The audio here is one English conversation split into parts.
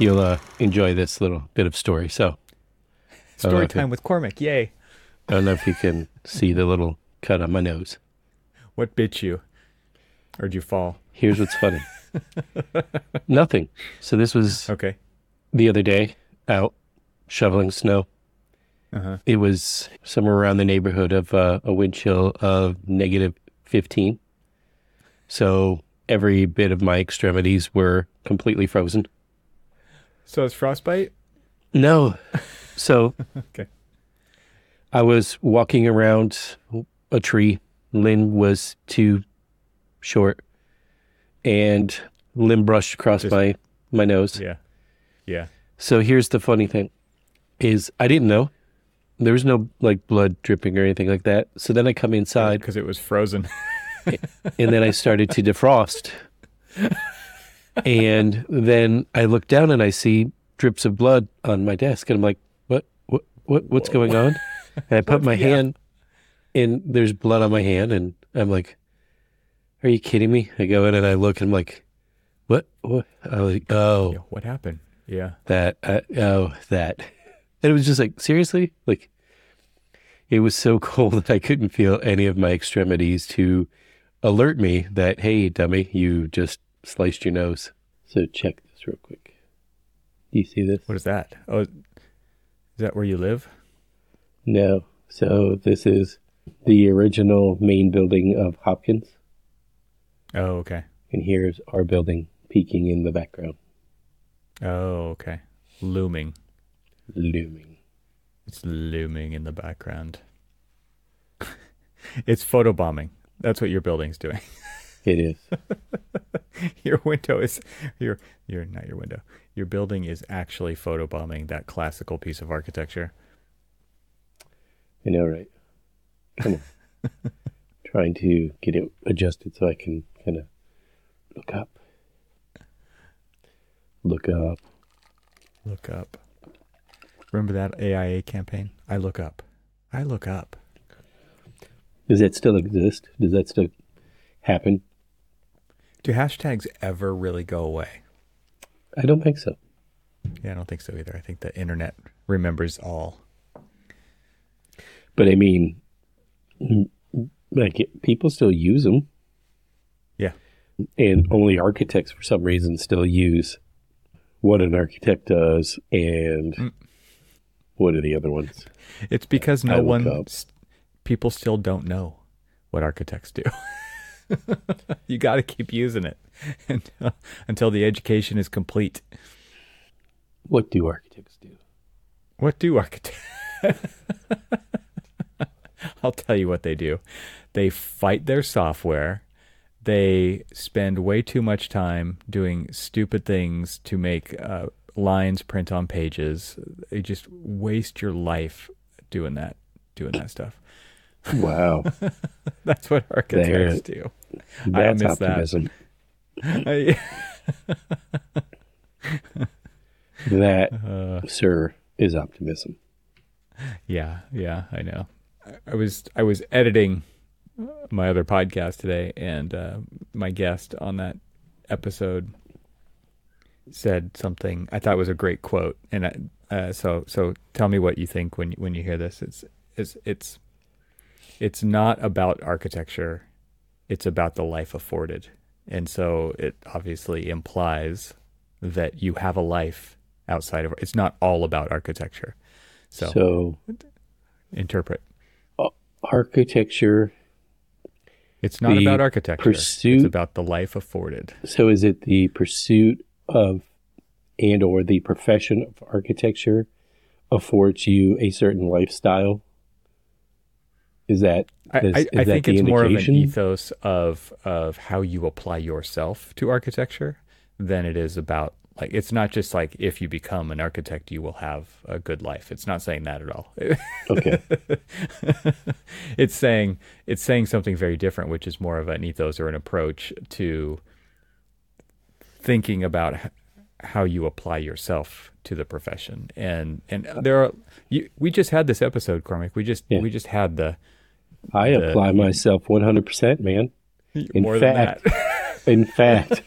you'll enjoy this little bit of story. So, story time with Cormac, yay. I don't know if you can see the little cut on my nose. What bit you? Or did you fall? Here's what's funny. Nothing. So this was the other day out shoveling snow. Uh-huh. It was somewhere around the neighborhood of a wind chill of negative 15. So every bit of my extremities were completely frozen. So it's frostbite? No. So I was walking around a tree. Limb was too short and limb brushed across my nose. Yeah. Yeah. So here's the funny thing is I didn't know. There was no like blood dripping or anything like that. So then I come inside. Because it was frozen. And then I started to defrost. And then I look down and I see drips of blood on my desk. And I'm like, what's going on? And I put my hand and there's blood on my hand. And I'm like, are you kidding me? I go in and I look and I'm like, what? I was like, oh. Yeah, what happened? Yeah. That. And it was just like, seriously? Like, it was so cold that I couldn't feel any of my extremities to alert me that, hey, dummy, you just sliced your nose. So check this real quick. Do you see this? What is that? Oh, is that where you live? No. So this is the original main building of Hopkins. Oh, okay. And here's our building peeking in the background. Oh, okay. Looming. It's looming in the background. It's photobombing. That's what your building's doing. It is. Your window is not your window. Your building is actually photobombing that classical piece of architecture. I know, right? Come on. Trying to get it adjusted so I can kind of look up. Remember that AIA campaign? I look up. Does that still exist? Does that still happen? Do hashtags ever really go away? I don't think so. Yeah, I don't think so either. I think the internet remembers all. But I mean, like people still use them. Yeah. And only architects for some reason still use what an architect does and... What are the other ones? It's because people still don't know what architects do. You got to keep using it until the education is complete. What do architects do? I'll tell you what they do. They fight their software. They spend way too much time doing stupid things to make... lines print on pages. You just waste your life doing that stuff. Wow. That's what architects do. That's optimism. That, sir, is optimism. Yeah, I know. I was editing my other podcast today, and my guest on that episode said something I thought was a great quote, and so tell me what you think when you hear this. It's not about architecture, it's about the life afforded. And so it obviously implies that you have a life outside of it's not all about architecture. So interpret architecture. It's not about architecture. It's about the life afforded. So is it the pursuit of and or the profession of architecture affords you a certain lifestyle? I think it's more of an ethos of how you apply yourself to architecture than it is about, like, it's not just like if you become an architect you will have a good life. It's not saying that at all. Okay. It's saying something very different, which is more of an ethos or an approach to thinking about how you apply yourself to the profession. And there are, we just had this episode, Cormac. We just had the... I apply myself 100%, man. In fact,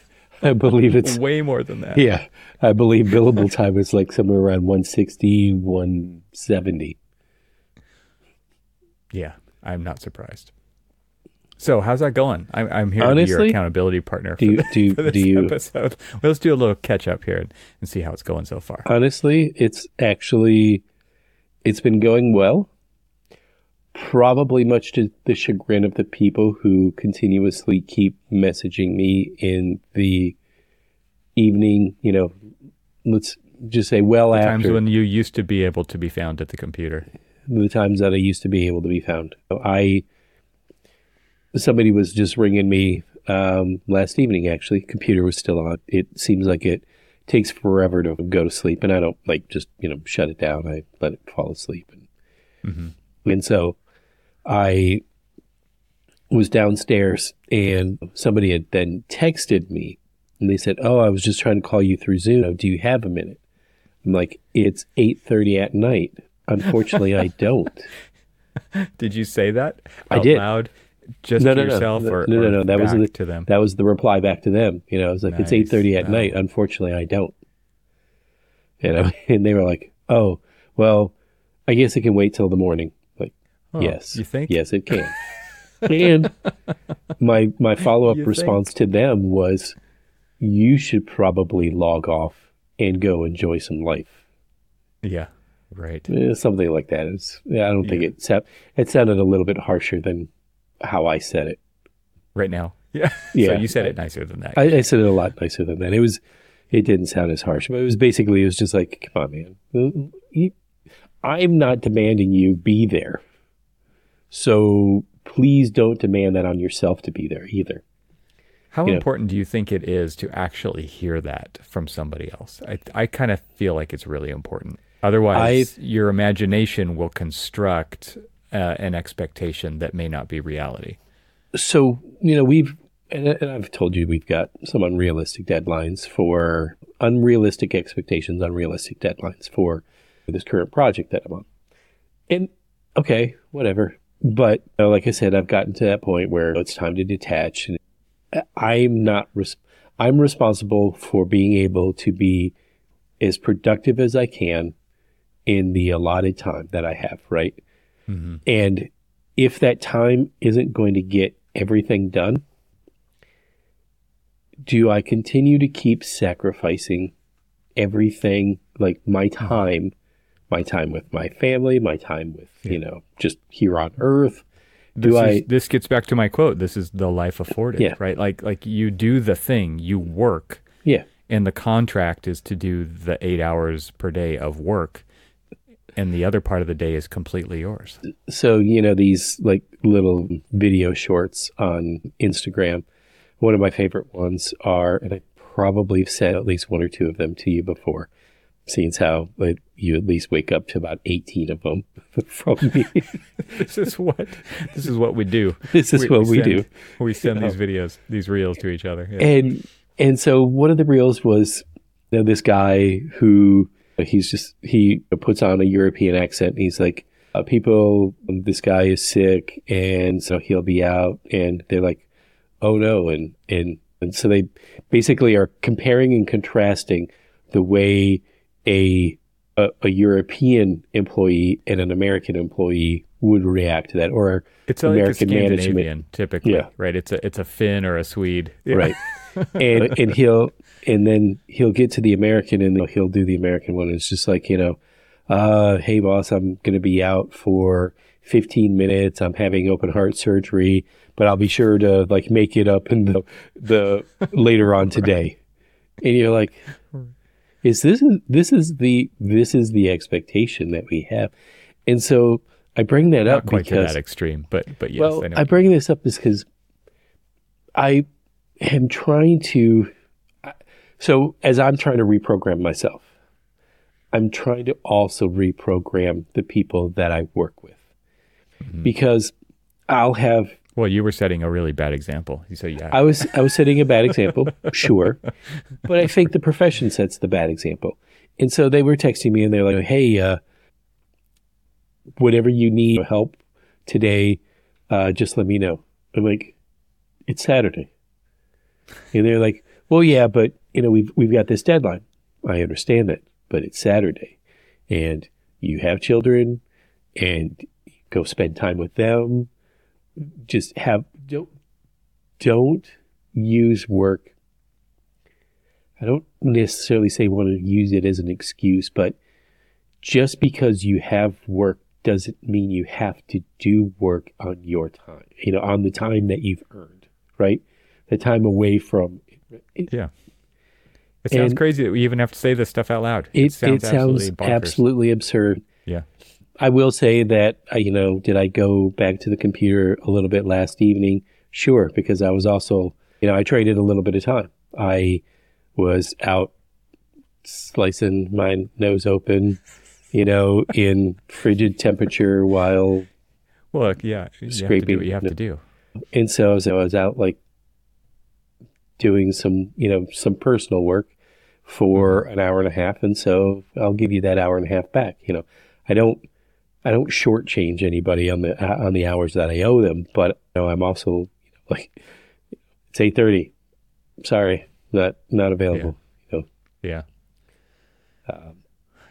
I believe it's way more than that. Yeah. I believe billable time is like somewhere around 160, 170. Yeah. I'm not surprised. So how's that going? I'm here to be your accountability partner for this episode. Well, let's do a little catch up here and see how it's going so far. Honestly, it's been going well. Probably much to the chagrin of the people who continuously keep messaging me in the evening, let's just say well after. The times when you used to be able to be found at the computer. The times that I used to be able to be found. Somebody was just ringing me last evening, actually. Computer was still on. It seems like it takes forever to go to sleep, and I don't just shut it down. I let it fall asleep. And so I was downstairs, and somebody had then texted me, and they said, "Oh, I was just trying to call you through Zoom. Do you have a minute?" I'm like, "It's 8:30 at night. Unfortunately, I don't." Did you say that out I did. Loud? Just no, to no, yourself, no, or no, no. That was to them. That was the reply back to them. I was like, nice. It's 8:30 at night. Unfortunately, I don't. And they were like, "Oh, well, I guess it can wait till the morning." Oh, yes. You think? Yes, it can. And my follow-up response to them was, you should probably log off and go enjoy some life. Yeah, right. Something like that. I don't think it sounded a little bit harsher than how I said it. Right now? Yeah. So you said it nicer than that. I said it a lot nicer than that. It didn't sound as harsh, but it was just like, come on, man. I'm not demanding you be there. So please don't demand that on yourself to be there either. How important do you think it is to actually hear that from somebody else? I kind of feel like it's really important. Otherwise, your imagination will construct an expectation that may not be reality. So, and I've told you we've got some unrealistic expectations, unrealistic deadlines for this current project that I'm on. And okay, whatever. But like I said, I've gotten to that point where it's time to detach. And I'm responsible for being able to be as productive as I can in the allotted time that I have, right? Mm-hmm. And if that time isn't going to get everything done, do I continue to keep sacrificing everything, like my time with my family, my time with, just here on earth. This gets back to my quote. This is the life afforded, right? Like you do the thing, you work. Yeah. And the contract is to do the 8 hours per day of work. And the other part of the day is completely yours. So, these like little video shorts on Instagram, one of my favorite ones are, and I probably have said at least one or two of them to you before, since how you at least wake up to about 18 of them from me. This is what we do. This is what we do. We send these videos, these reels to each other. Yeah. And so one of the reels was this guy who he puts on a European accent. And he's like, this guy is sick, and so he'll be out. And they're like, oh no. And so they basically are comparing and contrasting the way a European employee and an American employee would react to that, or it's American like Scandinavian management typically, right? It's a Finn or a Swede, right? And he'll get to the American, and he'll do the American one. It's just like hey boss, I'm going to be out for 15 minutes. I'm having open heart surgery, but I'll be sure to make it up in the later on today. Right. And you're like, This is the expectation that we have. And so I bring that up because... Not quite to that extreme, but yes. Well, I bring this up is because I am trying to... So as I'm trying to reprogram myself, I'm trying to also reprogram the people that I work with. Mm-hmm. Because I'll have... Well, you were setting a really bad example. So yeah. I was setting a bad example, sure. But I think the profession sets the bad example. And so they were texting me and they're like, hey, whatever you need help today, just let me know. I'm like, it's Saturday. And they're like, Well, yeah, but you know, we've got this deadline. I understand that, but it's Saturday, and you have children, and go spend time with them. Just have don't use work. I don't necessarily say want to use it as an excuse, but just because you have work doesn't mean you have to do work on your time, you know, on the time that you've earned, right? The time away from it. Yeah. It sounds crazy that we even have to say this stuff out loud. It sounds absolutely absurd. Yeah. I will say that, you know, did I go back to the computer a little bit last evening? Sure, because I was also, you know, I traded a little bit of time. I was out slicing my nose open, you know, in frigid temperature while scraping. You have to do what you have to do. And so I was out like doing some personal work for an hour and a half, and so I'll give you that hour and a half back. You know, I don't shortchange anybody on the hours that I owe them, but you know, I'm also, you know, like, it's 8:30. Sorry. Not available. Yeah. Yeah.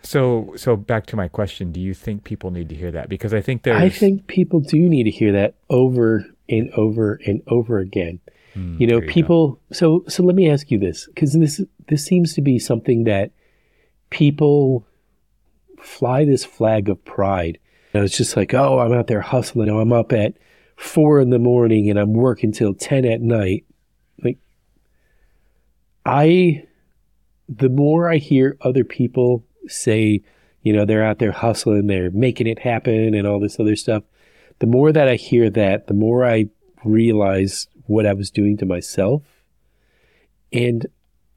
So back to my question: do you think people need to hear that? Because I think I think people do need to hear that over and over and over again. You know, people. So let me ask you this, because this seems to be something that people fly this flag of pride. You know, it's just like, oh, I'm out there hustling. Oh, I'm up at 4 a.m. and I'm working till 10 p.m. Like, the more I hear other people say, you know, they're out there hustling, they're making it happen and all this other stuff, the more that I hear that, the more I realize what I was doing to myself. And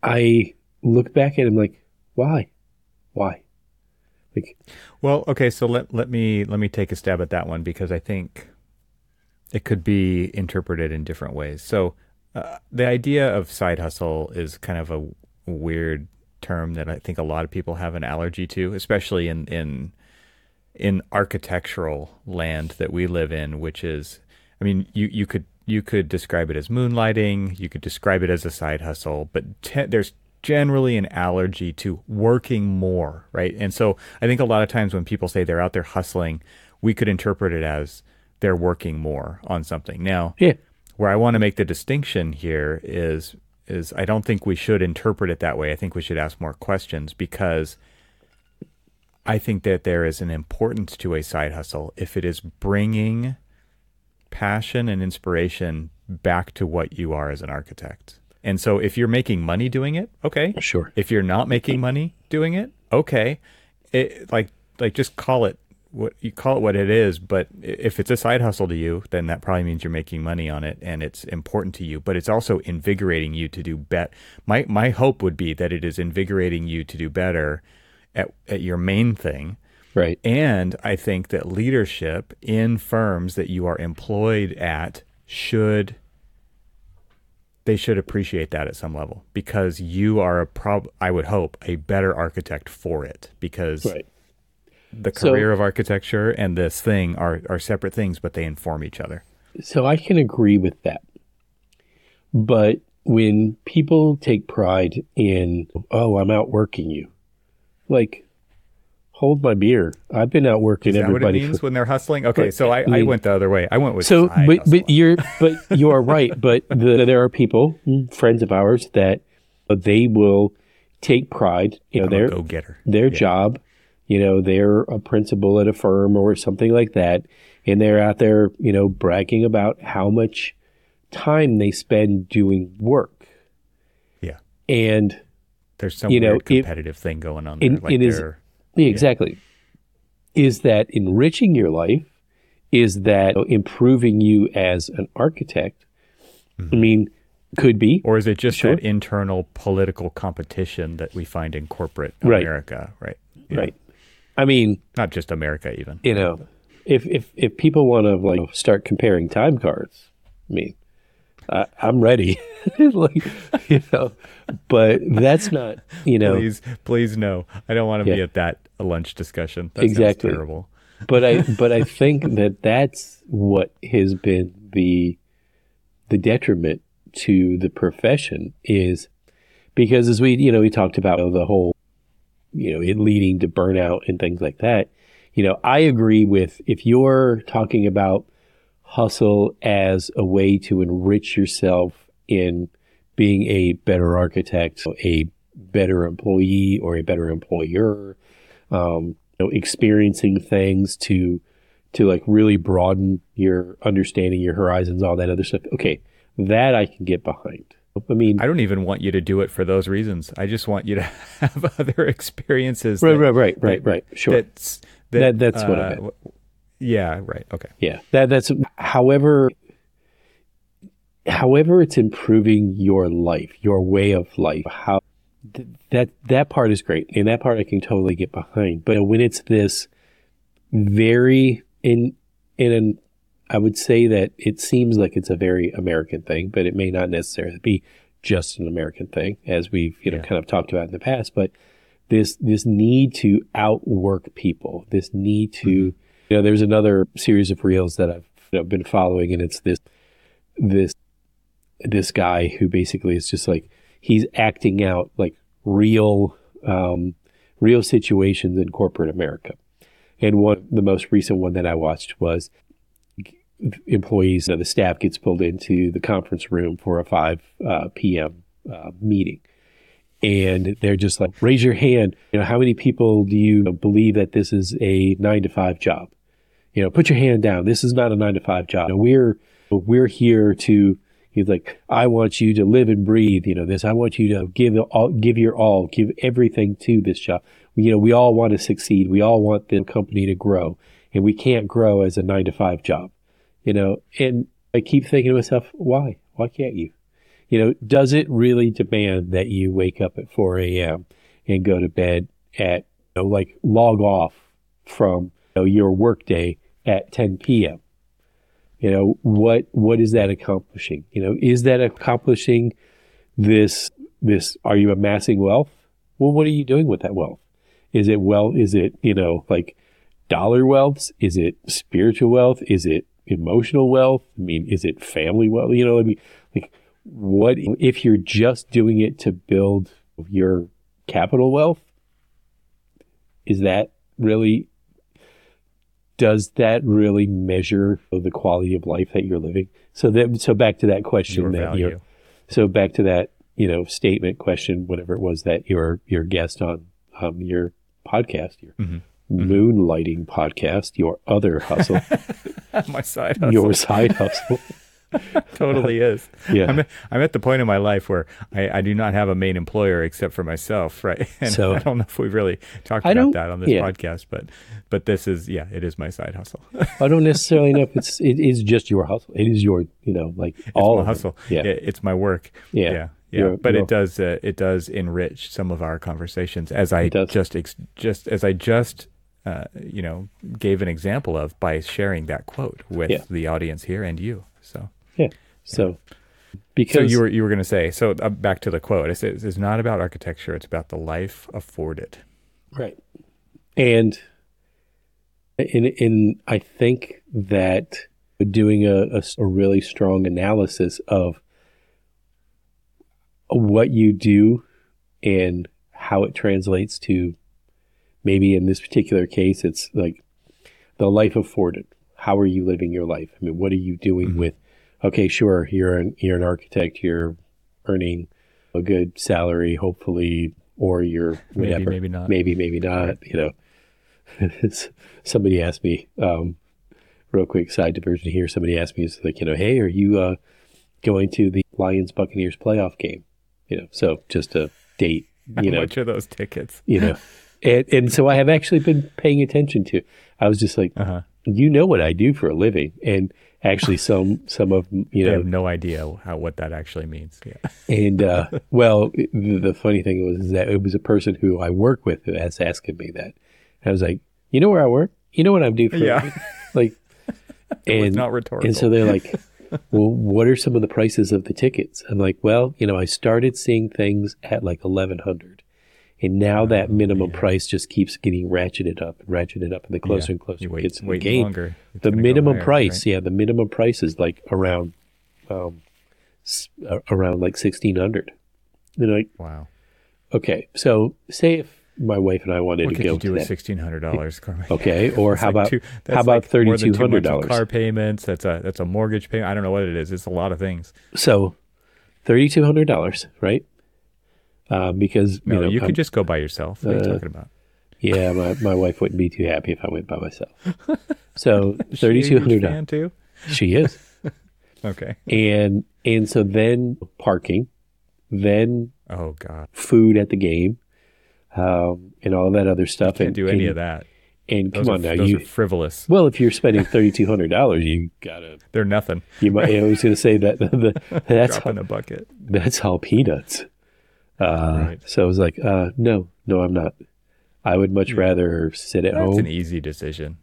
I look back and I'm like, why? Like, well, okay. So let me take a stab at that one, because I think it could be interpreted in different ways. So, the idea of side hustle is kind of a weird term that I think a lot of people have an allergy to, especially in architectural land that we live in, which is, I mean, you could describe it as moonlighting, you could describe it as a side hustle, but there's generally an allergy to working more, right? And so I think a lot of times when people say they're out there hustling, we could interpret it as they're working more on something. Now, yeah. Where I want to make the distinction here is I don't think we should interpret it that way. I think we should ask more questions, because I think that there is an importance to a side hustle if it is bringing passion and inspiration back to what you are as an architect. And so if you're making money doing it, okay. Sure. If you're not making money doing it, okay. It, like just call it. Call it what it is, but if it's a side hustle to you, then that probably means you're making money on it and it's important to you, but it's also invigorating you to do better. My hope would be that it is invigorating you to do better at your main thing. Right. And I think that leadership in firms that you are employed at should appreciate that at some level, because you are I would hope, a better architect for it, because right. The career of architecture and this thing are separate things, but they inform each other. So I can agree with that. But when people take pride in, oh, I'm outworking you, like, hold my beer. I've been outworking everybody. Is that what it means when they're hustling? Okay, so I went the other way. I went with you are right. But there are people, friends of ours, that they will take pride. You know, their go-getter. Their job. You know, they're a principal at a firm or something like that, and they're out there, you know, bragging about how much time they spend doing work. Yeah. And there's some competitive thing going on there. Exactly. Is that enriching your life? Is that improving you as an architect? Mm-hmm. I mean, could be. Or is it just that internal political competition that we find in corporate America, right? Yeah. Right. I mean, not just America, even, you know, if people want to like start comparing time cards, I mean, I'm ready, like, you know, but that's not, you know, please no, I don't want to be at that lunch discussion. That exactly. Sounds terrible. But I think that's what has been the detriment to the profession is Because as we talked about the whole, it leading to burnout and things like that. I agree with, if you're talking about hustle as a way to enrich yourself in being a better architect, a better employee or a better employer, experiencing things to like really broaden your understanding, your horizons, all that other stuff. Okay, that I can get behind. I mean, I don't even want you to do it for those reasons. I just want you to have other experiences. Right. Sure. That's what I meant. Yeah. Right. Okay. Yeah. That's however it's improving your life, your way of life. How that part is great, and that part I can totally get behind. But when it's this very in I would say that it seems like it's a very American thing, but it may not necessarily be just an American thing, as we've kind of talked about in the past. But this need to outwork people, this need to, there's another series of reels that I've been following, and it's this guy who basically is just like he's acting out like real situations in corporate America. And the most recent one that I watched was employees, the staff gets pulled into the conference room for a 5 p.m. Meeting. And they're just like, raise your hand. How many people do you believe that this is a 9-to-5 job? Put your hand down. This is not a 9-to-5 job. We're here to, he's like, I want you to live and breathe, this. I want you to give everything to this job. We all want to succeed. We all want the company to grow, and we can't grow as a 9-to-5 job. And I keep thinking to myself, why? Why can't you? Does it really demand that you wake up at 4 a.m. and go to bed at, log off from your workday at 10 p.m.? What is that accomplishing? Is that accomplishing this, are you amassing wealth? Well, what are you doing with that wealth? Is it wealth? Is it, like dollar wealth? Is it spiritual wealth? Is it emotional wealth? I mean, is it family wealth? What if you're just doing it to build your capital wealth? Does that really measure the quality of life that you're living? So back to that question, back to that, statement question, whatever it was that your guest on your podcast, your moonlighting podcast, your other hustle. My side hustle. Your side hustle. Totally is. Yeah. I'm at the point in my life where I do not have a main employer except for myself, right? And so, I don't know if we've really talked about that on this podcast, but this is, it is my side hustle. I don't necessarily know if it is just your hustle. It is your, it's all my hustle. Yeah. It's my work. Yeah. But it does enrich some of our conversations, as I just gave an example of by sharing that quote with the audience here and you. You were going to say, back to the quote, it's not about architecture, it's about the life afforded. Right. And I think that doing a really strong analysis of what you do and how it translates to, maybe in this particular case, it's like the life afforded. How are you living your life? I mean, what are you doing with, okay, sure, you're an architect, you're earning a good salary, hopefully, or you're whatever. Maybe not, right. Somebody asked me, real quick side diversion here, it's like, hey, are you going to the Lions-Buccaneers playoff game? So just a date, How much are those tickets? And so I have actually been paying attention to, I was just like, what I do for a living, and actually some of I have no idea what that actually means. Yeah. And the funny thing was that it was a person who I work with who was asking me that. And I was like, you know where I work? You know what I do for a living? Like, it's not rhetorical. And so they're like, well, what are some of the prices of the tickets? I'm like, well, I started seeing things at like $1,100. And now that minimum price just keeps getting ratcheted up. And the closer and closer it gets to the game, the minimum price, the minimum price is like around $1,600. And like, wow. Okay, so say if my wife and I wanted to go to that. What could you do with $1,600, Cormac? Okay, or how about $3,200? Car payments. That's a mortgage payment. I don't know what it is. It's a lot of things. So, $3,200, right? Because you could just go by yourself. What are you talking about? Yeah, my wife wouldn't be too happy if I went by myself. So $3,200. She is. Okay. And so then parking, then food at the game, and all that other stuff. You can't do any of that. And those are frivolous. Well, if you're spending $3,200, you gotta. They're nothing. You might. I was going to say that that's drop in a bucket. That's all peanuts. Right. So I was like, no, I'm not. I would much rather sit at home. That's an easy decision.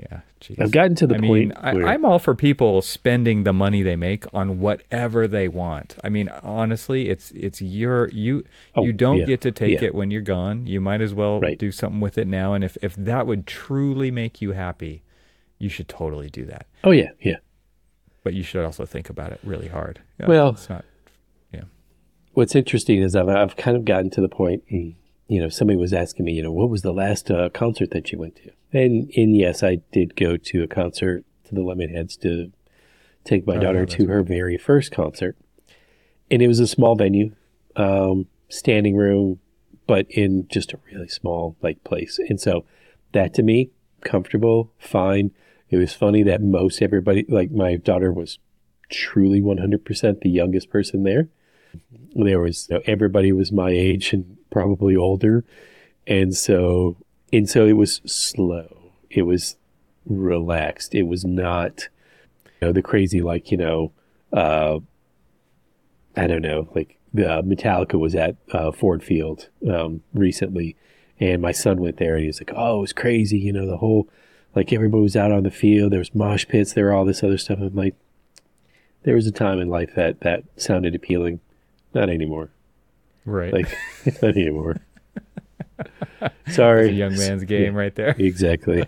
Yeah. Geez. I've gotten to the point. I'm all for people spending the money they make on whatever they want. I mean, honestly, it's you don't get to take it when you're gone. You might as well do something with it now. And if that would truly make you happy, you should totally do that. Oh yeah. Yeah. But you should also think about it really hard. Yeah, well, it's not, what's interesting is I've kind of gotten to the point, somebody was asking me, what was the last concert that you went to? And yes, I did go to a concert, to the Lemonheads, to take my daughter to her very first concert. And it was a small venue, standing room, but in just a really small place. And so that to me, comfortable, fine. It was funny that most everybody, my daughter was truly 100% the youngest person there. There was everybody was my age and probably older, and so it was slow. It was relaxed. It was not the crazy Metallica was at Ford Field recently, and my son went there and he was like, oh, it was crazy. The whole everybody was out on the field. There was mosh pits. There were all this other stuff. I'm like, there was a time in life that sounded appealing. Not anymore. Right. Not anymore. Sorry. It's a young man's game right there. Exactly.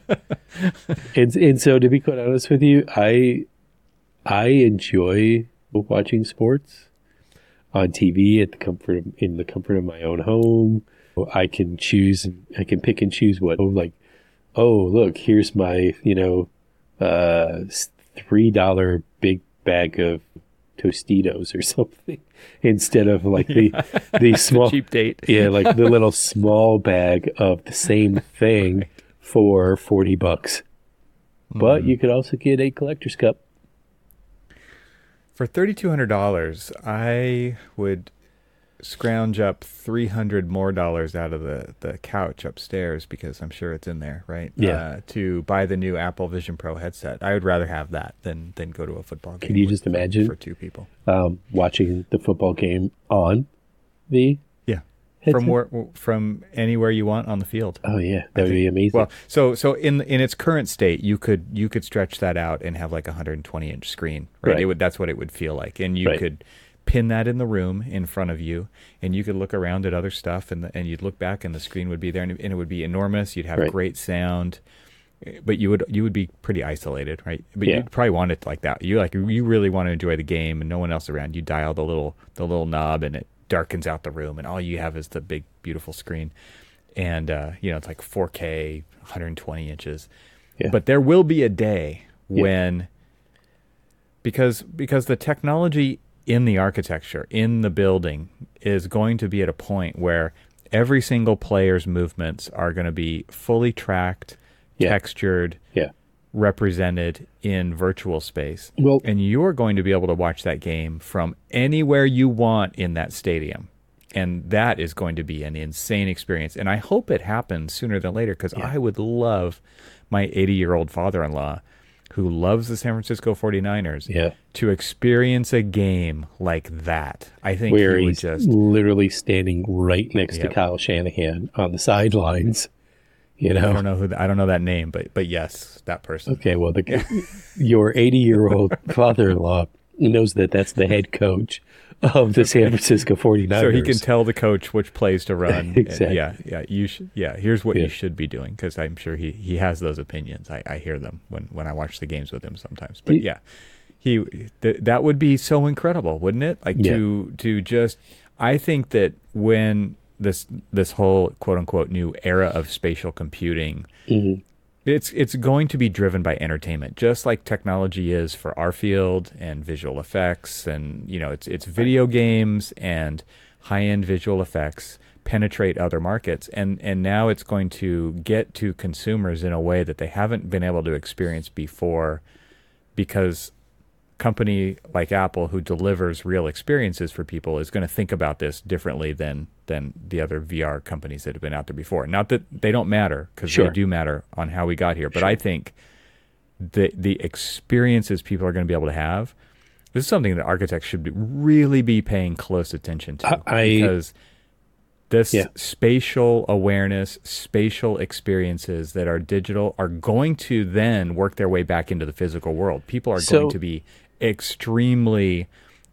And so to be quite honest with you, I enjoy watching sports on TV in the comfort of my own home. I can choose, pick and choose what, look, here's my, $3 big bag of Tostitos or something, instead of the small cheap date. Yeah, the little small bag of the same thing for $40. But you could also get a collector's cup for $3,200. I would scrounge up $300 more out of the couch upstairs, because I'm sure it's in there, right? Yeah. To buy the new Apple Vision Pro headset. I would rather have that than go to a football game. Can you just imagine for two people watching the football game on the headset? From anywhere you want on the field? Oh yeah, that would be amazing. Well, so in its current state, you could stretch that out and have 120-inch screen, right? That's what it would feel like, and you could pin that in the room in front of you, and you could look around at other stuff, and you'd look back and the screen would be there, and it would be enormous. You'd have great sound, but you would be pretty isolated, right? But you'd probably want it like that. You really want to enjoy the game and no one else around. You dial the little knob and it darkens out the room, and all you have is the big beautiful screen, and it's 4K, 120 inches. Yeah. But there will be a day when, because the technology in the architecture, in the building, is going to be at a point where every single player's movements are going to be fully tracked, textured, represented in virtual space. Well, and you're going to be able to watch that game from anywhere you want in that stadium. And that is going to be an insane experience. And I hope it happens sooner than later, because I would love my 80-year-old father-in-law, who loves the San Francisco 49ers, to experience a game like that. I think where he's just literally standing right next to Kyle Shanahan on the sidelines. I don't know that name, but yes, that person. Okay, well, your 80-year-old father-in-law knows that that's the head coach of the San Francisco 49ers. So he can tell the coach which plays to run. Exactly. Here's what you should be doing, because I'm sure he has those opinions. I hear them when I watch the games with him sometimes. But That would be so incredible, wouldn't it? Like to just, I think that when this whole quote unquote new era of spatial computing, mm-hmm. it's going to be driven by entertainment, just like technology is for our field and visual effects, and it's video games and high-end visual effects penetrate other markets, and now it's going to get to consumers in a way that they haven't been able to experience before, because company like Apple, who delivers real experiences for people, is going to think about this differently than the other VR companies that have been out there before. Not that they don't matter, because they do matter on how we got here. But I think the experiences people are going to be able to have, this is something that architects should really be paying close attention to. Because this spatial awareness, spatial experiences that are digital are going to then work their way back into the physical world. People are going to be extremely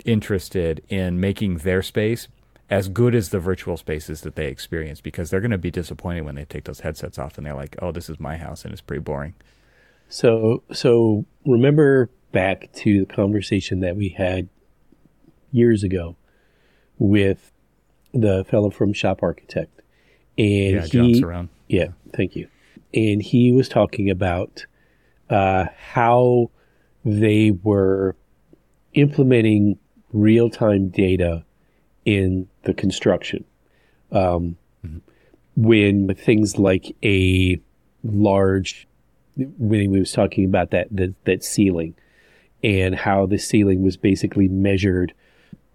interested in making their space as good as the virtual spaces that they experience, because they're going to be disappointed when they take those headsets off and they're like, oh, this is my house and it's pretty boring. So remember back to the conversation that we had years ago with the fellow from Shop Architect. And John's around. Yeah, thank you. And he was talking about how they were implementing real-time data in the construction. When things like a large, when we was talking about that ceiling and how the ceiling was basically measured,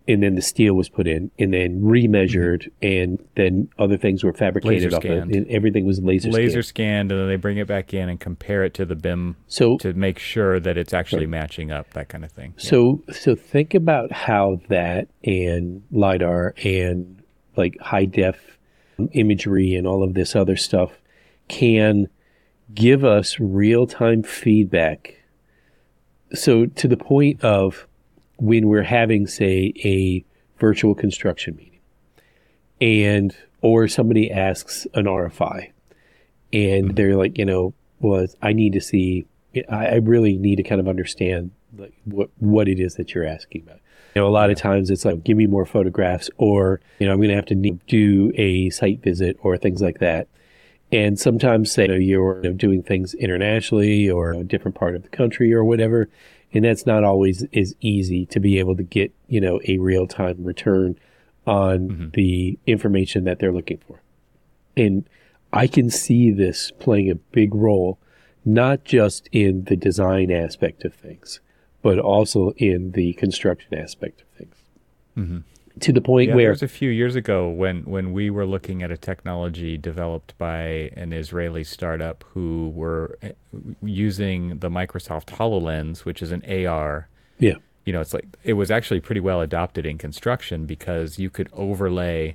and then the steel was put in and then remeasured, and then other things were fabricated off of, and everything was laser scanned, and then they bring it back in and compare it to the BIM to make sure that it's actually matching up, that kind of thing. So think about how that and LIDAR and like high def imagery and all of this other stuff can give us real time feedback. So to the point of when we're having, say, a virtual construction meeting, and or somebody asks an RFI, and they're like, I need to see, I really need to kind of understand like what it is that you're asking about. A lot of times it's like, give me more photographs, or I'm going to have to do a site visit or things like that. And sometimes, say, you're doing things internationally or a different part of the country or whatever. And that's not always as easy to be able to get, a real-time return on the information that they're looking for. And I can see this playing a big role, not just in the design aspect of things, but also in the construction aspect of things. To the point where... There was a few years ago when we were looking at a technology developed by an Israeli startup who were using the Microsoft HoloLens, which is an AR. Yeah. It's like, it was actually pretty well adopted in construction because you could overlay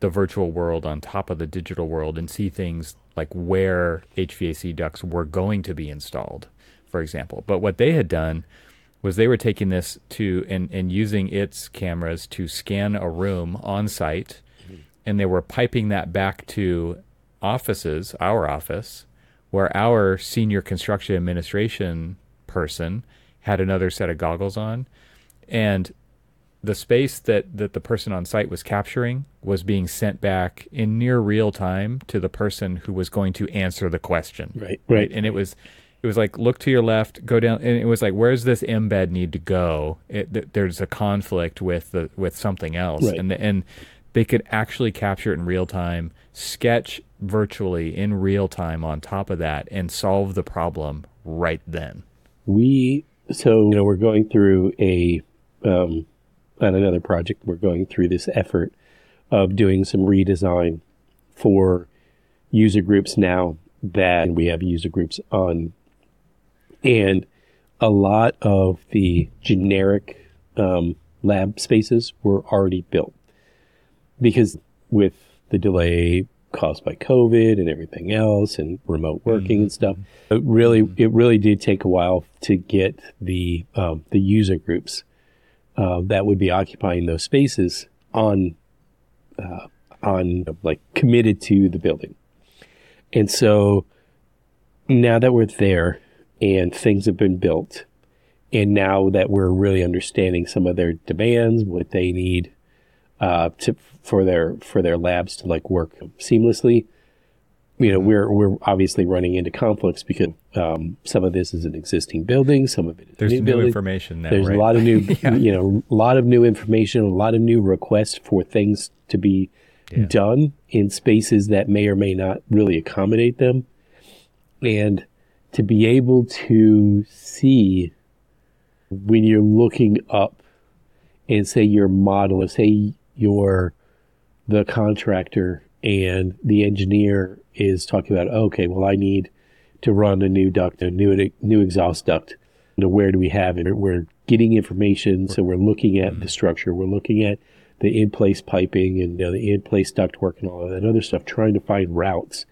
the virtual world on top of the digital world and see things like where HVAC ducts were going to be installed, for example. But what they had done was they were taking this to and using its cameras to scan a room on site, and they were piping that back to offices, our office, where our senior construction administration person had another set of goggles on, and the space that the person on site was capturing was being sent back in near real time to the person who was going to answer the question. Right. And it was like, look to your left, go down, and it was like, where's this embed need to go? There's a conflict with something else, and they could actually capture it in real time, sketch virtually in real time on top of that, and solve the problem right then. We're going through on another project, we're going through this effort of doing some redesign for user groups now that we have user groups on. And a lot of the generic lab spaces were already built, because with the delay caused by COVID and everything else and remote working and stuff, it really did take a while to get the user groups that would be occupying those spaces on like committed to the building. And so now that we're there, and things have been built, And now that we're really understanding some of their demands, what they need for their labs to like work seamlessly, you know, we're obviously running into conflicts because some of this is an existing building, some of it is new building. Information now. There's a lot of new, a lot of new information, a lot of new requests for things to be done in spaces that may or may not really accommodate them, and to be able to see. When you're looking up and say your model, say you're the contractor and the engineer is talking about, okay, well, I need to run a new duct, a new exhaust duct. Now, where do we have it? We're getting information. So we're looking at the structure. We're looking at the in-place piping and the in-place ductwork and all of that other stuff, trying to find routes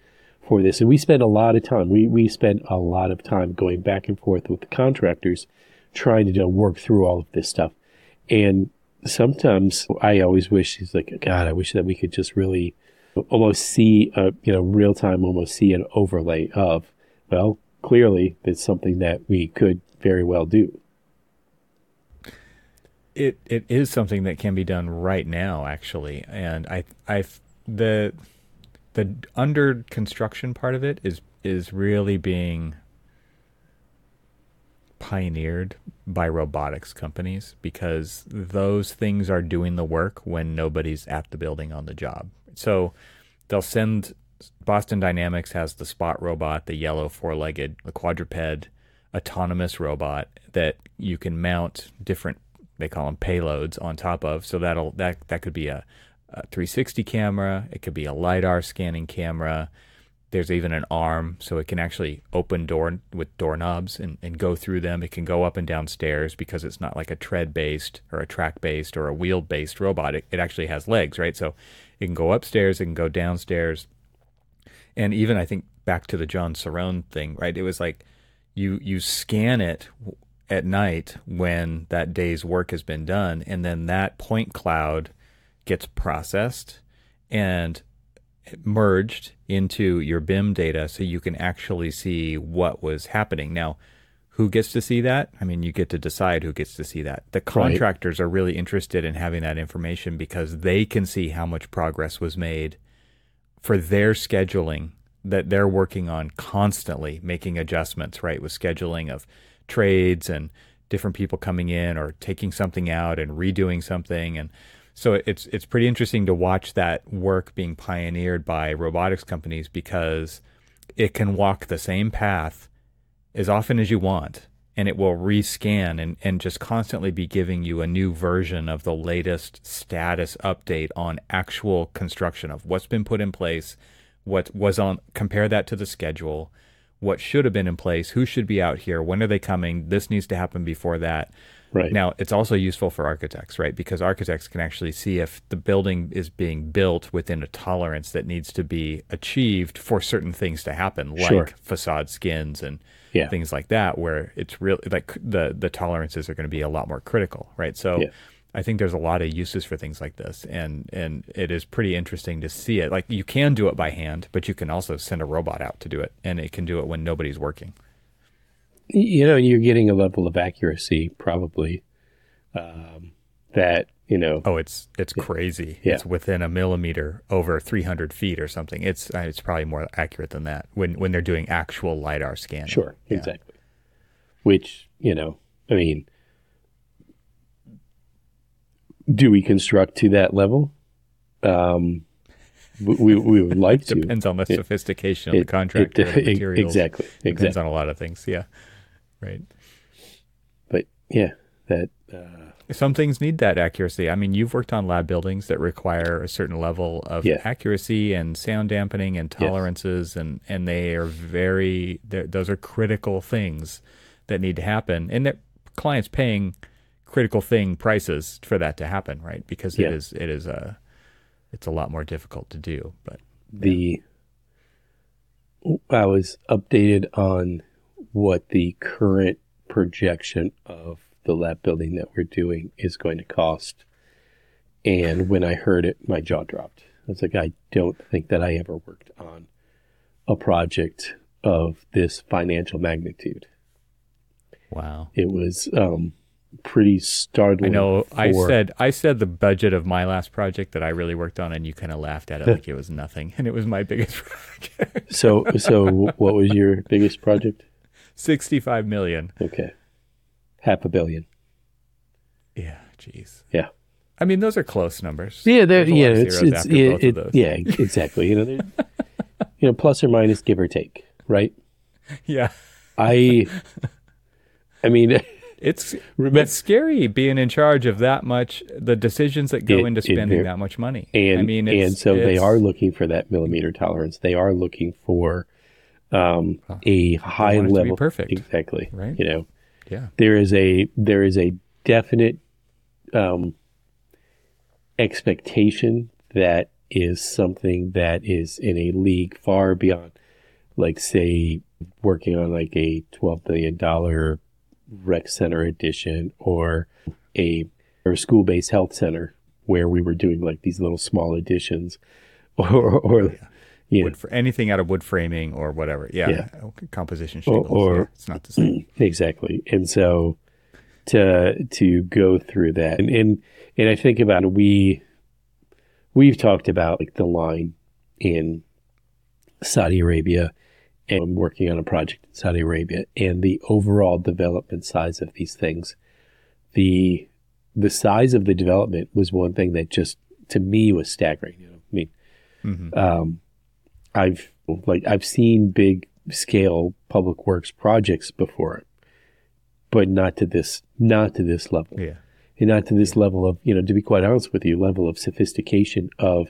for this. And we spent a lot of time. We spent a lot of time going back and forth with the contractors trying to work through all of this stuff. And sometimes I always wish, he's like, God, I wish that we could just really almost see, real time, almost see an overlay of, well, clearly it's something that we could very well do. It is something that can be done right now, actually. And the under construction part of it is really being pioneered by robotics companies, because those things are doing the work when nobody's at the building on the job. So they'll send, Boston Dynamics has the Spot robot, the yellow four-legged, the quadruped autonomous robot that you can mount different, they call them payloads, on top of. So that could be a 360 camera, it could be a LIDAR scanning camera. There's even an arm, so it can actually open doorknobs and go through them. It can go up and down stairs because it's not like a tread-based or a track-based or a wheel-based robot. It actually has legs, right? So it can go upstairs, it can go downstairs. And even, I think, back to the John Cerrone thing, right? It was like you scan it at night when that day's work has been done, and then that point cloud gets processed and merged into your BIM data so you can actually see what was happening. Now, who gets to see that? I mean, you get to decide who gets to see that. The contractors are really interested in having that information because they can see how much progress was made for their scheduling that they're working on constantly, making adjustments, right, with scheduling of trades and different people coming in or taking something out and redoing something. And so it's pretty interesting to watch that work being pioneered by robotics companies because it can walk the same path as often as you want, and it will rescan and just constantly be giving you a new version of the latest status update on actual construction of what's been put in place, what was on, compare that to the schedule, what should have been in place, who should be out here, when are they coming, this needs to happen before that. Right. Now, it's also useful for architects, right? Because architects can actually see if the building is being built within a tolerance that needs to be achieved for certain things to happen, like facade skins and things like that, where it's really like the tolerances are going to be a lot more critical, right? So I think there's a lot of uses for things like this, and it is pretty interesting to see it. Like, you can do it by hand, but you can also send a robot out to do it, and it can do it when nobody's working. You know, you're getting a level of accuracy probably that, you know. Oh, it's crazy. Yeah. It's within a millimeter over 300 feet or something. It's probably more accurate than that when they're doing actual LiDAR scanning. Sure, yeah. Exactly. Which, you know, I mean, do we construct to that level? We would like to. Depends on the sophistication of the contractor, the materials. Exactly. On a lot of things, yeah. Right. But yeah, that some things need that accuracy. I mean, you've worked on lab buildings that require a certain level of accuracy and sound dampening and tolerances, and they are those are critical things that need to happen, and that clients paying critical thing prices for that to happen, right? Because it's a lot more difficult to do. But I was updated on what the current projection of the lab building that we're doing is going to cost. And when I heard it, my jaw dropped. I was like, I don't think that I ever worked on a project of this financial magnitude. Wow. It was pretty startling. I know. I said the budget of my last project that I really worked on, and you kind of laughed at it like it was nothing, and it was my biggest project. So what was your biggest project? $65 million. Okay. $500 million. Yeah. Jeez. Yeah. I mean, those are close numbers. Yeah. Yeah. Exactly. Plus or minus, give or take, right? Yeah. I mean. It's scary being in charge of that much, the decisions that go into spending that much money. And so they are looking for that millimeter tolerance. They are looking for a high level. To be perfect. Exactly. Right. Yeah. There is a definite expectation that is something that is in a league far beyond, like, say, working on like a $12 billion rec center edition or a school-based health center where we were doing like these little small additions or for anything out of wood framing or whatever. Yeah. Composition shingles. Or it's not the same. Exactly. And so to go through that and I think about we've talked about like the line in Saudi Arabia. And I'm working on a project in Saudi Arabia, and the overall development size of these things, the size of the development was one thing that just to me was staggering. I mean, mm-hmm. I've seen big scale public works projects before, but not to this level, and not to this level of to be quite honest with you, level of sophistication of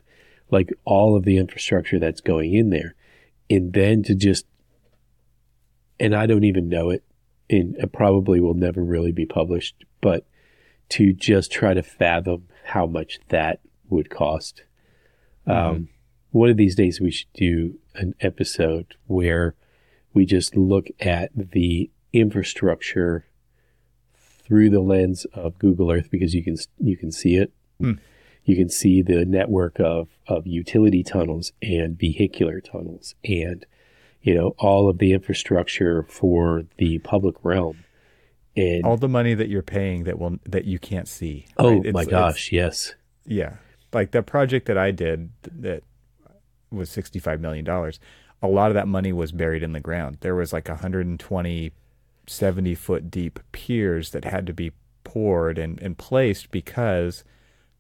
like all of the infrastructure that's going in there. And then to just, and I don't even know it, and it probably will never really be published, but to just try to fathom how much that would cost. Mm-hmm. One of these days we should do an episode where we just look at the infrastructure through the lens of Google Earth, because you can see it. Mm. You can see the network of utility tunnels and vehicular tunnels and, all of the infrastructure for the public realm. And all the money that you're paying that you can't see. Oh, right? My gosh, yes. Yeah. Like the project that I did that was $65 million, a lot of that money was buried in the ground. There was like 120 70-foot deep piers that had to be poured and placed because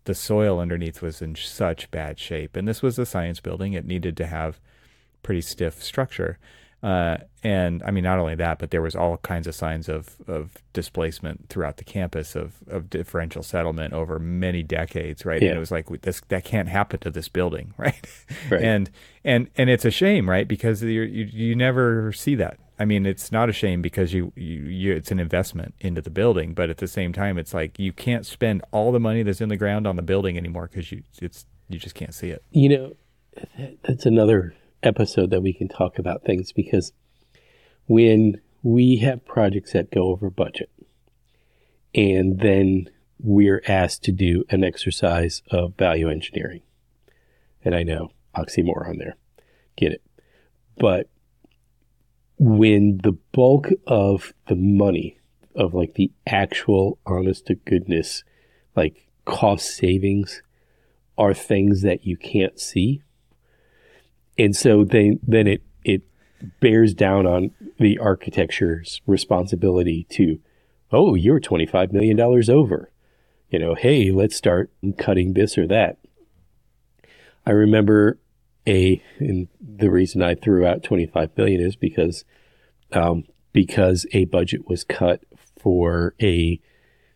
the soil underneath was in such bad shape. And this was a science building. It needed to have pretty stiff structure. And I mean, not only that, but there was all kinds of signs of displacement throughout the campus of differential settlement over many decades, right? Yeah. And it was like, that can't happen to this building, right? Right. And it's a shame, right? Because you never see that. I mean, it's not a shame because you it's an investment into the building, but at the same time, it's like you can't spend all the money that's in the ground on the building anymore because you just can't see it. That's another episode that we can talk about things, because when we have projects that go over budget and then we're asked to do an exercise of value engineering, and I know, oxymoron there, get it, but when the bulk of the money of like the actual honest to goodness like cost savings are things that you can't see. And so then it bears down on the architecture's responsibility to, oh, you're $25 million over. Hey, let's start cutting this or that. I remember and the reason I threw out $25 million is because a budget was cut for a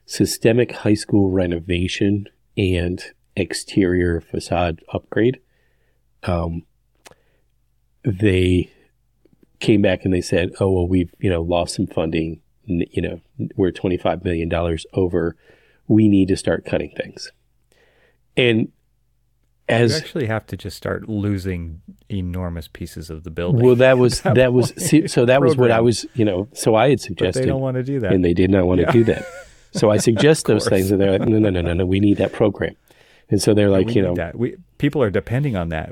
systemic high school renovation and exterior facade upgrade. They came back and they said, oh, well, we've, lost some funding, we're $25 million over. We need to start cutting things. And you actually have to just start losing enormous pieces of the building. Well, that was what I was, so I had suggested. But they don't want to do that. And they did not want to do that. So I suggest those things and they're like, no, we need that program. And so they're like, people are depending on that.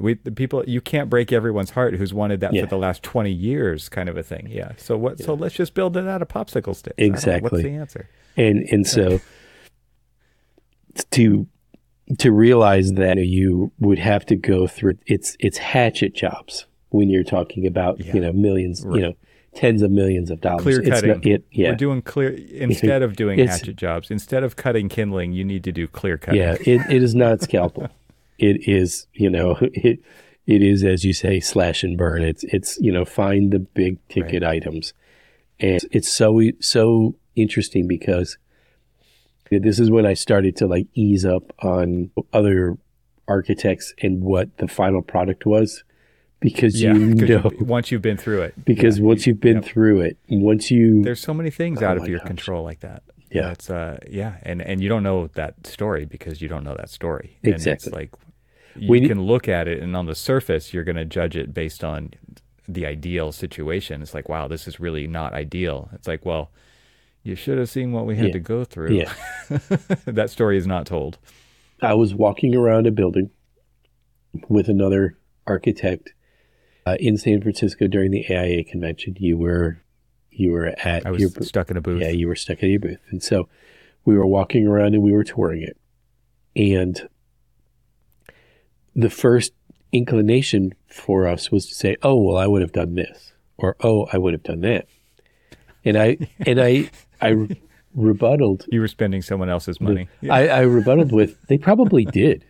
You can't break everyone's heart who's wanted that for the last 20 years kind of a thing. Yeah. So what, so let's just build it out of popsicle sticks. Exactly. What's the answer? And so to realize that you would have to go through, it's hatchet jobs when you're talking about, millions, tens of millions of dollars. Clear cutting. We're doing instead of doing hatchet jobs, instead of cutting kindling, you need to do clear cutting. Yeah, it is not scalpel. It is, it is, as you say, slash and burn. It's find the big ticket items. And it's so interesting because this is when I started to ease up on other architects and what the final product was. Because once you've been through it. Because once you've been through it, there's so many things out of your control like that. Yeah. It's, and you don't know that story because you don't know that story. Exactly. And it's you can look at it and on the surface, you're going to judge it based on the ideal situation. It's like, wow, this is really not ideal. It's like, well, you should have seen what we had to go through. Yeah. That story is not told. I was walking around a building with another architect in San Francisco during the AIA convention. I was stuck in a booth. Yeah, you were stuck in your booth. And so we were walking around and we were touring it. And the first inclination for us was to say, oh, well, I would have done this, or, oh, I would have done that. And I rebutted. You were spending someone else's money. I rebutted with, they probably did.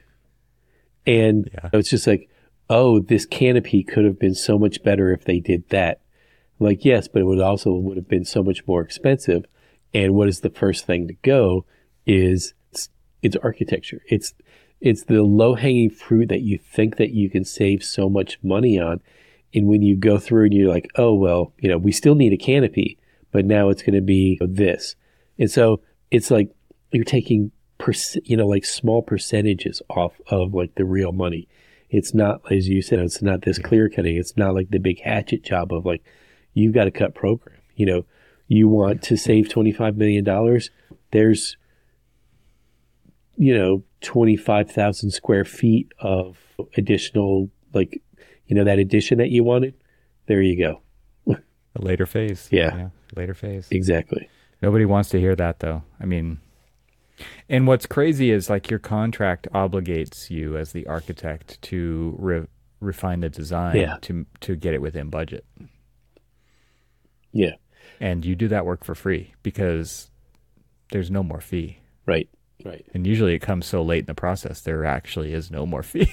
And I was just like, oh, this canopy could have been so much better if they did that. Yes, but it would have been so much more expensive. And what is the first thing to go is it's architecture. It's the low-hanging fruit that you think that you can save so much money on. And when you go through and you're like, oh, well, we still need a canopy, but now it's going to be this. And so it's like you're taking, small percentages off of the real money. It's not, as you said, it's not this clear cutting. It's not the big hatchet job of you've got to cut program. You want to save $25 million. There's, 25,000 square feet of additional, that addition that you wanted. There you go. A later phase. Yeah. Later phase. Exactly. Nobody wants to hear that though. I mean... And what's crazy is your contract obligates you as the architect to refine the design to get it within budget. Yeah. And you do that work for free because there's no more fee. Right, right. And usually it comes so late in the process, there actually is no more fee.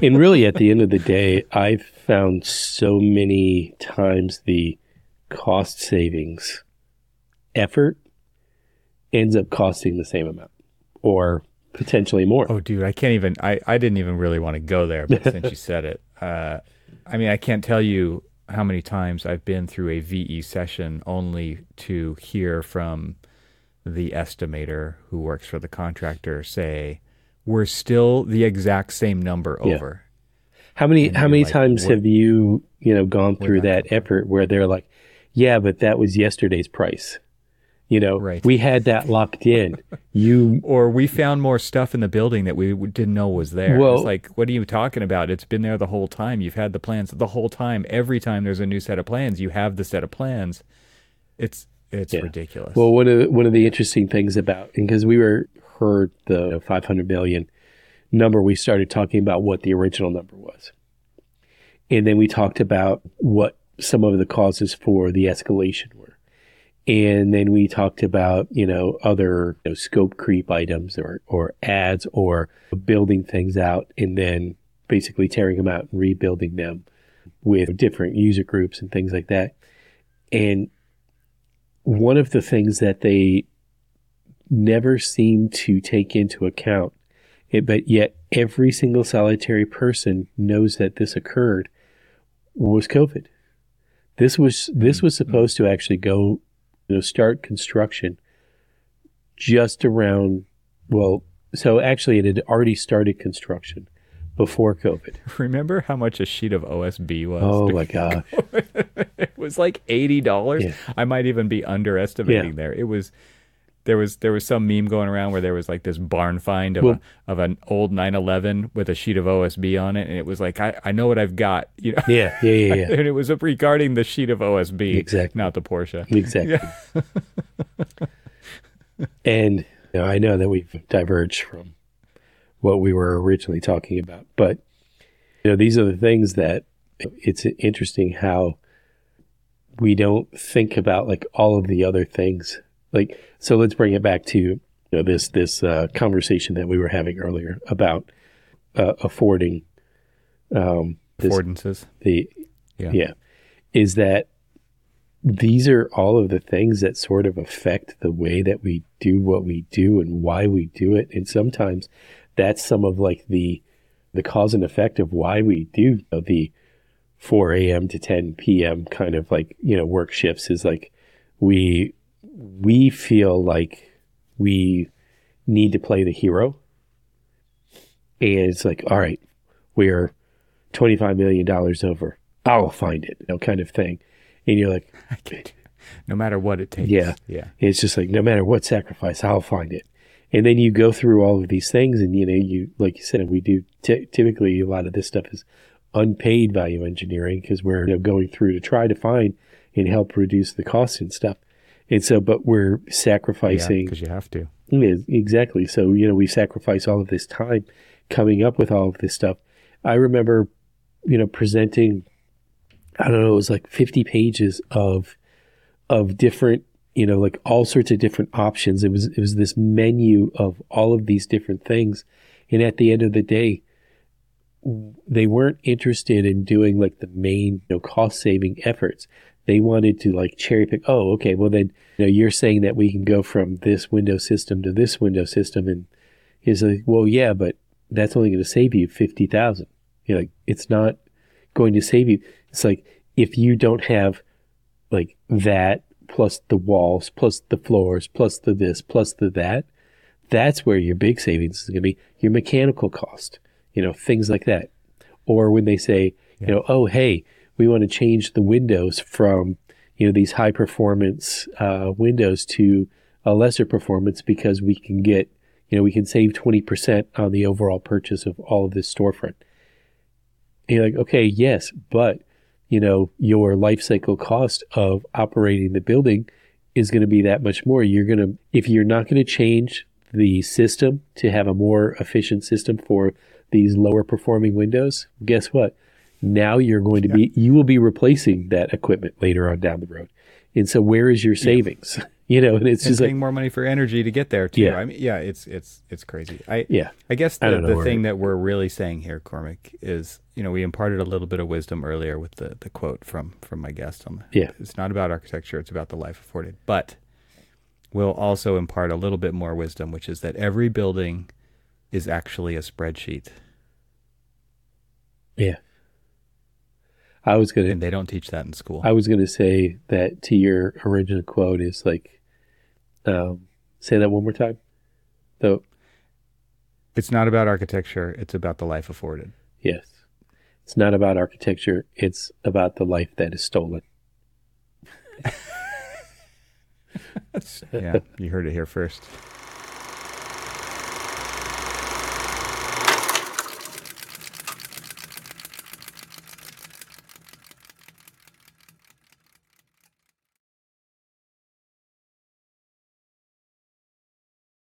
And really at the end of the day, I've found so many times the cost savings effort ends up costing the same amount or potentially more. Oh, dude, I can't even, I didn't even really want to go there, but since you said it, I can't tell you how many times I've been through a VE session only to hear from the estimator who works for the contractor say, we're still the exact same number over. How many times have you, gone through that effort where they're like, yeah, but that was yesterday's price. We had that locked in. Or we found more stuff in the building that we didn't know was there. Well, it's what are you talking about? It's been there the whole time. You've had the plans the whole time. Every time there's a new set of plans, you have the set of plans. It's ridiculous. Well, one of the interesting things about, because we heard the $500 million number, we started talking about what the original number was, and then we talked about what some of the causes for the escalation were. And then we talked about, other scope creep items or ads or building things out and then basically tearing them out and rebuilding them with different user groups and things like that. And one of the things that they never seem to take into account, but yet every single solitary person knows that this occurred, was COVID. This was supposed to actually go... start construction just around, so actually it had already started construction before COVID. Remember how much a sheet of OSB was? Oh my gosh. It was $80. Yeah. I might even be underestimating there. It was There was some meme going around where there was like this barn find of an old 911 with a sheet of OSB on it, and it was like, I know what I've got, you know. Yeah. And it was regarding the sheet of OSB, exactly, not the Porsche. Exactly. Yeah. And you know, I know that we've diverged from what we were originally talking about, but you know, these are the things that it's interesting how we don't think about, like, all of the other things. Like, so let's bring it back to, you know, this conversation that we were having earlier about affording affordances. Is that these are all of the things that sort of affect the way that we do what we do and why we do it, and sometimes that's some of like the cause and effect of why we do, you know, the 4 a.m. to 10 p.m. kind of like, you know, work shifts is like we feel like we need to play the hero. And it's like, all right, we're $25 million over. I'll find it, you know, kind of thing. And you're like, I can't, no matter what it takes. Yeah. It's just like, no matter what sacrifice, I'll find it. And then you go through all of these things and, you know, you, like you said, we do typically a lot of this stuff is unpaid value engineering because we're, you know, going through to try to find and help reduce the costs and stuff. And so, but we're sacrificing. Yeah, because you have to. Yeah, exactly. So, you know, we sacrifice all of this time coming up with all of this stuff. I remember, you know, presenting, I don't know, it was like 50 pages of different, you know, like all sorts of different options. It was this menu of all of these different things. And at the end of the day, they weren't interested in doing like the main, you know, cost saving efforts. They wanted to like cherry pick. Oh, okay. Well, then, you know, you're saying that we can go from this window system to this window system, and he's like, well, yeah, but that's only going to save you $50,000. You're like, it's not going to save you. It's like if you don't have like that plus the walls plus the floors plus the this plus the that, that's where your big savings is going to be. Your mechanical cost, you know, things like that. Or when they say, you know, oh, hey, we want to change the windows from, you know, these high performance windows to a lesser performance because we can get, you know, we can save 20% on the overall purchase of all of this storefront. And you're like, okay, yes, but, you know, your life cycle cost of operating the building is going to be that much more. You're going to, if you're not going to change the system to have a more efficient system for these lower performing windows, guess what? Now you're going to be, you will be replacing that equipment later on down the road. And so where is your savings? You know, and it's and just paying like, more money for energy to get there too. Yeah. I mean, yeah, it's crazy. I guess the thing that we're really saying here, Cormac, is, you know, we imparted a little bit of wisdom earlier with the quote from my guest on the, it's not about architecture, it's about the life afforded, but we'll also impart a little bit more wisdom, which is that every building is actually a spreadsheet. Yeah. And they don't teach that in school. I was going to say that to your original quote is like, say that one more time. So, it's not about architecture. It's about the life afforded. Yes. It's not about architecture. It's about the life that is stolen. You heard it here first.